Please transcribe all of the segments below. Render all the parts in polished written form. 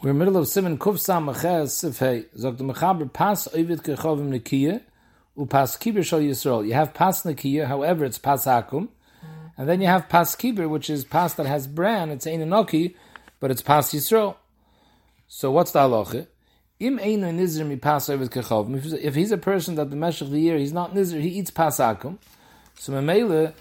We're in the middle of Siman Kufsa Meches Sifhei. Zog the Mechaber Pas Oivet Kechovim Nekiyah Upas Kiber Shal Yisrael. You have Pas Nekiyah, however, it's Pas Hakum. And then you have Pas Kiber, which is Pas that has bran. It's Ein Anoki, but it's Pas Yisrael. So what's the halacha? Im Eino Nizir Mi Pas Oivet Kechovim. If he's a person that the Mesh of the year, he's not Nizir, he eats Pas Hakum. So Memele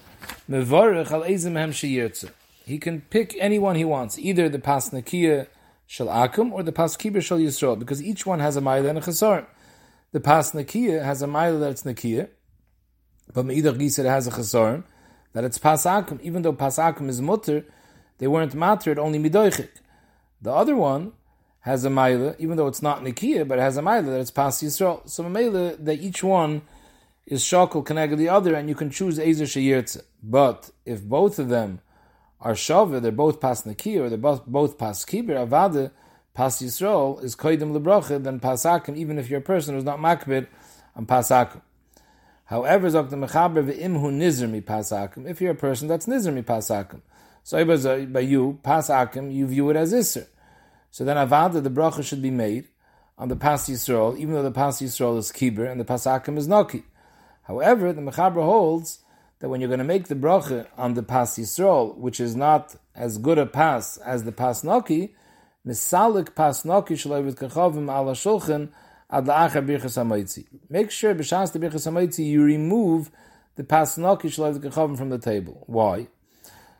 Mevorech Al Eizim Hem Sheyirtze. He can pick anyone he wants, either the Pas Nekiyah Shal Akum or the Pas Kiber Shal Yisrael, because each one has a Maila and a Chesar. The Pas Nekiyah has a Maila that it's Nekiyah, but Meidach Gisa has a Chesar that it's Pas Akum. Even though Pas Akum is Mutter, they weren't Matter, only Midoichik. The other one has a Maila, even though it's not Nekiyah, but it has a Maila that it's Pas Yisrael. So Maila, that each one is Shakal Keneged the other, and you can choose Ezer Sheyirtze. But if both of them are Shaveh, they're both Pas Nekiyah, or they're both Pas Kiber, Avada, Pas Yisrael is Koidim Lebracha, then Pas Akum, even if you're a person who's not Makbid on Pas Akum. However, Zok the Mechaber Ve'imhu Nizr Mi Pas Akum, if you're a person that's Nizr Mi Pas Akum. So by you, Pas Akum, you view it as Isser. So then Avada, the Bracha should be made on the Pas Yisrael, even though the Pas Yisrael is Kiber and the Pas Akum is Noki. However, the Mechaber holds that when you're going to make the bracha on the Pas Yisrael, which is not as good a pas as the Pas Noki, misalik Pas Noki shaloyvet kachovim ala shulchan ad la'achar birchas hamoitzi. Make sure b'shas the birchas hamoitzi you remove the Pas Noki shaloyvet kachovim from the table. Why?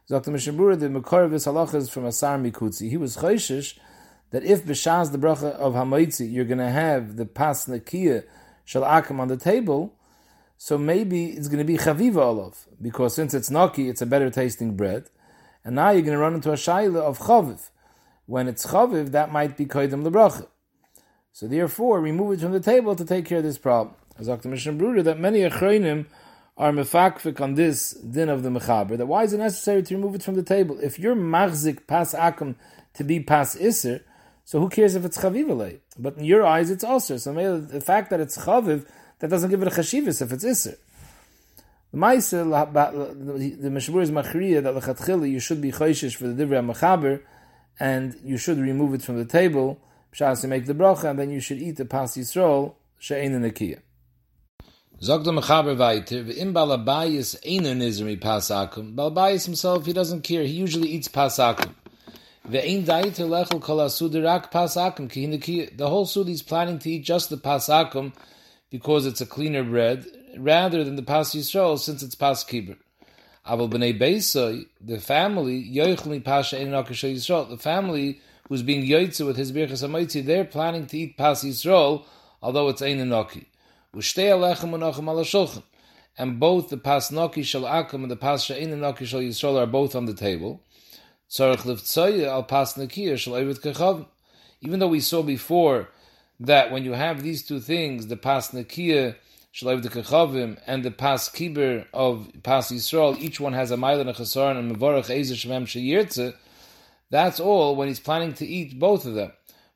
Dr. Mishnebura, the makor of this halacha is from Asar Mikutzi. He was choishish that if b'shas the bracha of hamoitzi you're going to have the Pas Nekiyah shal akim on the table, so maybe it's going to be chaviva olav, because since it's noki, it's a better tasting bread. And now you're going to run into a shayla of chaviv. When it's chaviv, that might be koydem lebracha. So therefore, remove it from the table to take care of this problem. As Dr. Mishnebura, that many achronim are mefakfik on this din of the mechaber, that why is it necessary to remove it from the table? If you're machzik Pas Akum to be Pas Iser, so who cares if it's chaviv? But in your eyes, it's also. So the fact that it's chaviv, that doesn't give it a chashivus if it's iser. The Maisa, the Mishnebura is machriya that lechatchila you should be choishish for the divrei mechaber, and you should remove it from the table. Pshas you make the bracha, and then you should eat the Pas Yisrael she'eina nekiyah. Zog the mechaber vayter ve'im bal habayis eina nizir mi Pas Akum. Bal habayis himself, he doesn't care. He usually eats Pas Akum. Ve'ein dayter lechol kol hasuda rak Pas Akum ki nekiyah. The whole suda is planning to eat just the Pas Akum, because it's a cleaner bread, rather than the Pas Yisrael, since it's Pas Kiber. Aval b'nei beisai, the family, yoichli pasha enok shel Yisrael, the family who's being yoitze with his birchas hamoitzi, they're planning to eat Pas Yisrael, although it's ein enoki. Ushtei alechem unochem ala shulchan, and both the Pas Noki shel Akum and the Pas she'ein enoki shel Yisrael are both on the table. Tzarech levtzoya al Pas Nekiyah shel oivet kechavim. Even though we saw before that when you have these two things, the Pas Nekiyah shel oivet kechavim and the Pas Kiber of Pas Yisrael, each one has a mile and a chesaron and mevorach ezer shemem sheyirtze. That's all when he's planning to eat both of them.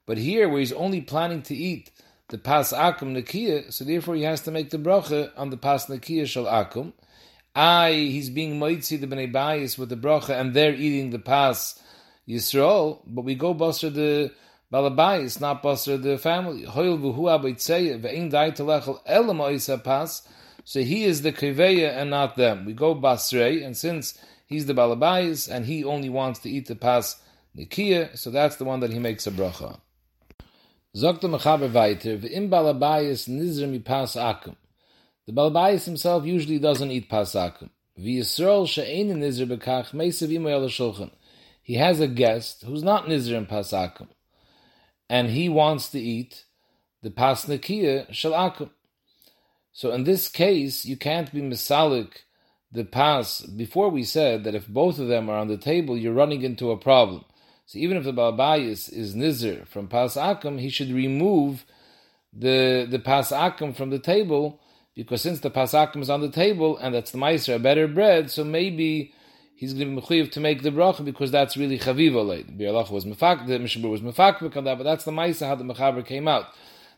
But here, where he's only planning to eat the Pas Akum Nekiyah, so therefore he has to make the bracha on the Pas Nekiyah shel Akum. He's being moitzi the bnei bayis with the bracha, and they're eating the Pas Yisrael. But we go buster the Balabai is not Basra the family. So he is the Kiveya and not them. We go Basrei, and since he's the Balabais and he only wants to eat the Pas Nekiyah, so that's the one that he makes a bracha. The Balabais himself usually doesn't eat Pas Akum. He has a guest who's not Nizr in Pas Akum, and he wants to eat the Pas Nekiyah shel Akum. So in this case, you can't be misalik the Pas. Before we said that if both of them are on the table, you're running into a problem. So even if the Baal Bayis is Nizir from Pas Akum, he should remove the Pas Akum from the table, because since the Pas Akum is on the table, and that's the Meiser, a better bread, so maybe he's going to be mechuyev to make the bracha, because that's really chaviv olay. The Bi'alach was mefak, the Mishnebura was mefakvik on that, but that's the ma'isa how the mechaber came out,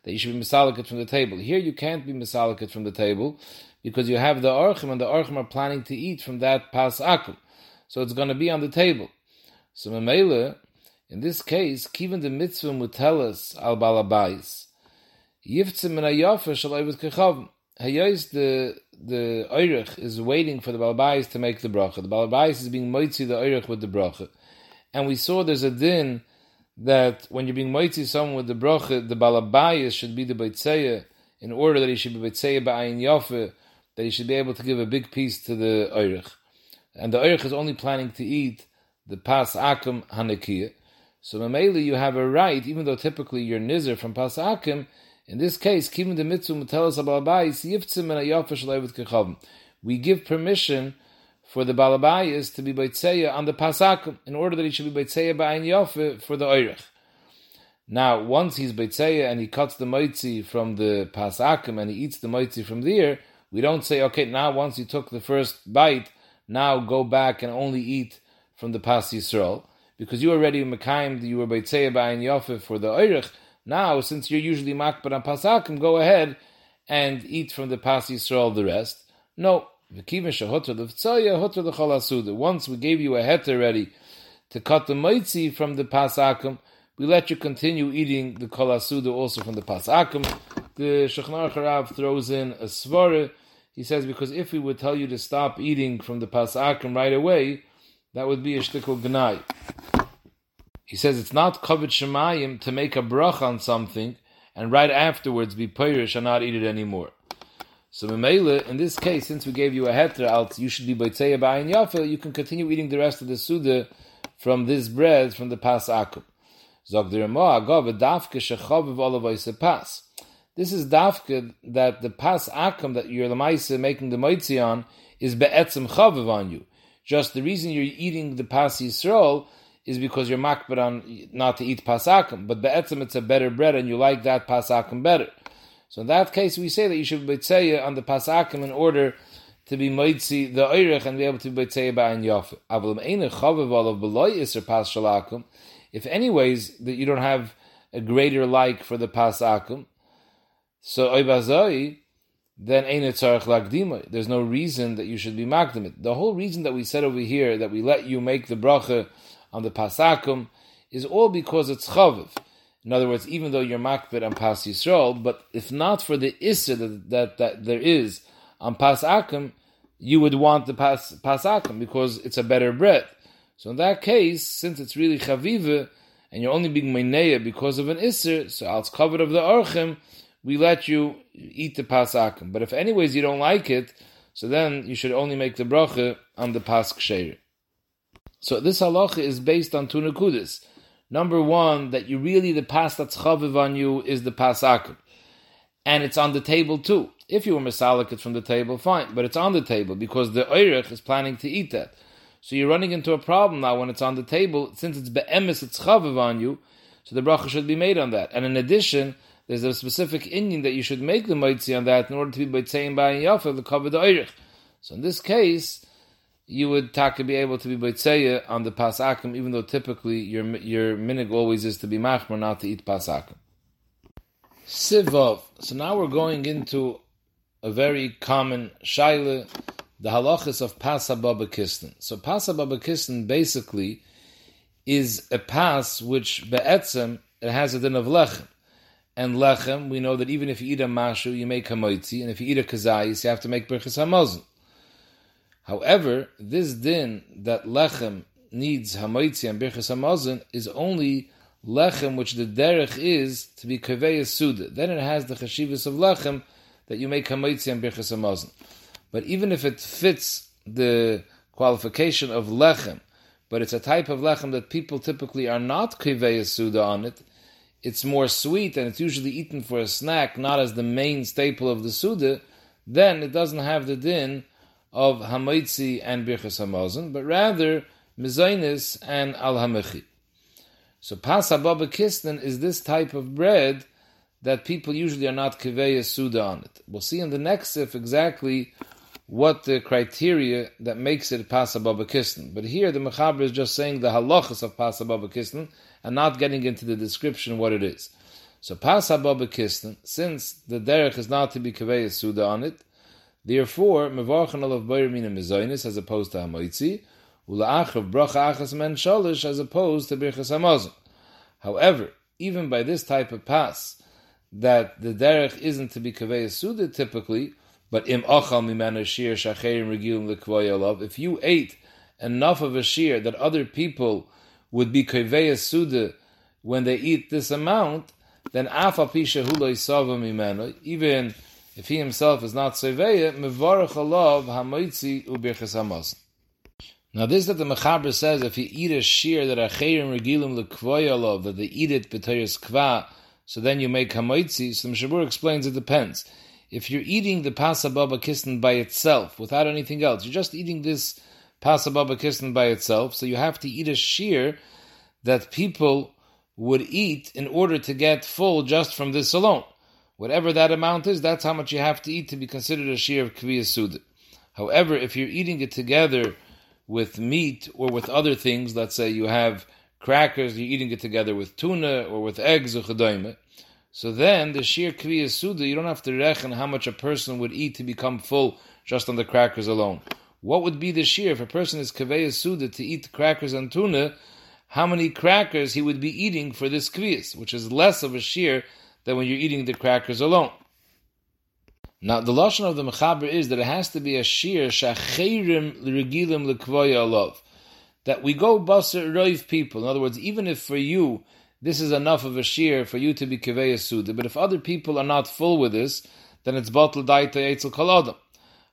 that you should be misaliket from the table. Here you can't be misaliket from the table, because you have the orchim, and the orchim are planning to eat from that Pas Akum, so it's going to be on the table. So memele, In this case, kiven the mitzvah mutelis al balabais, yiftzim min hayofa shel oived kechavim. Hayos, the oirich is waiting for the balabais to make the bracha. The balabais is being moitzi the oirich with the bracha. And we saw there's a din that when you're being moitzi someone with the bracha, the balabais should be the beitzeiah in order that he should be beitzeiah ba'ayin yofa, that he should be able to give a big piece to the oirich. And the oirich is only planning to eat the pas akum hanekiyah. So mameli, you have a right, even though typically you're nizir from pas akum. In this case, kivin the mitzvah mutelis al balabais yiftzim min hayofa shel oived kechavim. We give permission for the balabais to be beitzeiah on the pas akum in order that he should be beitzeiah ba'ayin yofa for the oirich. Now, once he's beitzeiah and he cuts the moitzi from the pas akum and he eats the moitzi from there, we don't say, okay, now once you took the first bite, now go back and only eat from the pas Yisrael, because you already mekayim, you were beitzeiah ba'ayin yofa for the oirich. Now, since you're usually makbar on pas akum, go ahead and eat from the pas Yisrael the rest. No, once we gave you a het already to cut the moitzi from the pas akum, we let you continue eating the kol hasuda also from the pas akum. The Shulchan Aruch Rav throws in a svara. He says, because if we would tell you to stop eating from the pas akum right away, that would be a shtickle gnai. He says it's not kavod shemayim to make a bracha on something and right afterwards be peirush and not eat it anymore. So Mimele, in this case, since we gave you a heter out, you should be beitzeiah ba'ayin yofa, you can continue eating the rest of the suda from this bread, from the pas akum. Zog the Rama, agov dafke shechaviv olavayse pas. This is dafke that the pas akum that you're l'maisa making the moitzi on is be'etzem chaviv on you. Just the reason you're eating the pas Yisrael is because you're makbar on not to eat pas akum, but be'etzem it's a better bread and you like that pas akum better. So in that case, we say that you should be beitzeiah on the pas akum in order to be moitzi the oirich and be able to be beitzeiah ba'ayin yofa. Avlam einach chaviv olav b'loi iser pas shel akum. If anyways that you don't have a greater like for the pas akum, so oibazoi, then einach tzarich lakdimoi. There's no reason that you should be makdimit. The whole reason that we said over here that we let you make the bracha on the pas akum is all because it's chaviv. In other words, even though you're makbid on pas Yisrael, but if not for the iser that there is on pas akum, you would want the pas akum because it's a better bread. So in that case, since it's really chaviva and you're only being meinea because of an iser, so al kavod of the orchim, we let you eat the pas akum. But if anyways you don't like it, so then you should only make the bracha on the pas ksheir. So this halacha is based on two nekudas. Number one, that you really, the pas that's chaviv on you is the pas akum. And it's on the table too. If you were misalik it from the table, fine. But it's on the table because the oirich is planning to eat that. So you're running into a problem now when it's on the table. Since it's be'emes, it's chaviv on you. So the bracha should be made on that. And in addition, there's a specific inyan that you should make the moitzi on that in order to be beitzeiah ba'ayin yofa, the kavod oirich. So in this case, you would taka be able to be beitzeiah on the pas akum, even though typically your minig always is to be machmor, not to eat pas akum. Sivov. So now we're going into a very common shaila, the halachas of pas hababa kistin. So pas hababa kistin basically is a pas which be'etzem, it has a din of lechem. And lechem, we know that even if you eat a mashu, you make hamoitzi, and if you eat a kazayis, you have to make birchas hamazon. However, this din that lechem needs hamoitzi and birchas hamazon is only lechem, which the derech is to be kavei suda. Then it has the cheshivas of lechem that you make hamoitzi and birchas hamazon. But even if it fits the qualification of lechem, but it's a type of lechem that people typically are not kavei suda on it, it's more sweet and it's usually eaten for a snack, not as the main staple of the suda, then it doesn't have the din of hamoitzi and birchas hamazon, but rather mezainis and al hamechi. So pas hababa kistin is this type of bread that people usually are not kavei suda on it. We'll see in the next if exactly what the criteria that makes it pas hababa kistin. But here the mechaber is just saying the halachas of pas hababa kistin and not getting into the description what it is. So pas hababa kistin, since the derech is not to be kavei suda on it, therefore, mevarchan olav boyer mina mezainis as opposed to hamoitzi, ula'achav bracha achas men shalish as opposed to birchas hamazon. However, even by this type of pass, that the derech isn't to be kaveh suda typically, but im ochal mimana shear shacherim regilim lekvoyalav. If you ate enough of a shear that other people would be kaveh suda when they eat this amount, then af al pi shehu lo yisava mimana, even if he himself is not seveyah, mevarach alav hamoitzi ubirches hamos. Now this that the Mechaber says, if you eat a shear that acherim regilim lekvoyalov, that they eat it b'tayis kva, so then you make hamoitzi. So the Mishabur explains it depends. If you're eating the Pasa Baba Kistan by itself, without anything else, you're just eating this Pasa Baba Kistan by itself, so you have to eat a shear that people would eat in order to get full just from this alone. Whatever that amount is, that's how much you have to eat to be considered a shear of Kviya Suda. However, if you're eating it together with meat or with other things, let's say you have crackers, you're eating it together with tuna or with eggs or chedayme, so then the sheer kviya suda, you don't have to reckon how much a person would eat to become full just on the crackers alone. What would be the sheer if a person is kviya suda to eat crackers and tuna, how many crackers he would be eating for this kviyas, which is less of a sheer than when you're eating the crackers alone. Now, the lashon of the Mechaber is that it has to be a shear shacherim regilim lekvoya alav, that we go baser roiv people. In other words, even if for you this is enough of a shear for you to be kaveh suda, but if other people are not full with this, then it's batel daita etzel kol adam.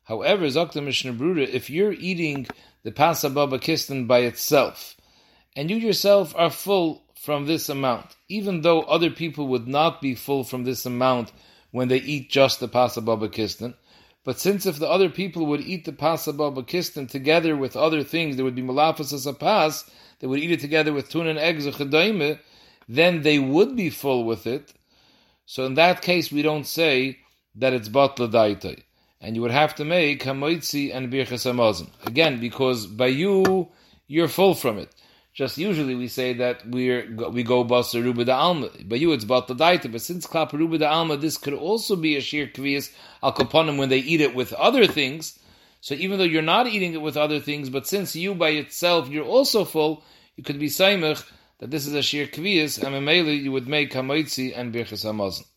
However, zok the Mishnah Brura, if you're eating the Pasa Baba Kistan by itself, and you yourself are full from this amount, even though other people would not be full from this amount when they eat just the Pasa Baba Kistan. But since if the other people would eat the Pasa Baba Kistan together with other things, there would be malafas as a pas, they would eat it together with tuna and eggs or chedayme, then they would be full with it. So in that case, we don't say that it's batla daitay. And you would have to make hamoitzi and birchas hamazon. Again, because by you're full from it. Just usually we say that we go baser ruba da alma. By you it's batla daita, but since klap ruba da alma, this could also be a sheer kviyas al kaponim when they eat it with other things. So even though you're not eating it with other things, but since you by itself you're also full, you could be saimach that this is a sheer kviyas, and memeli you would make hamoitzi and birchas hamazon.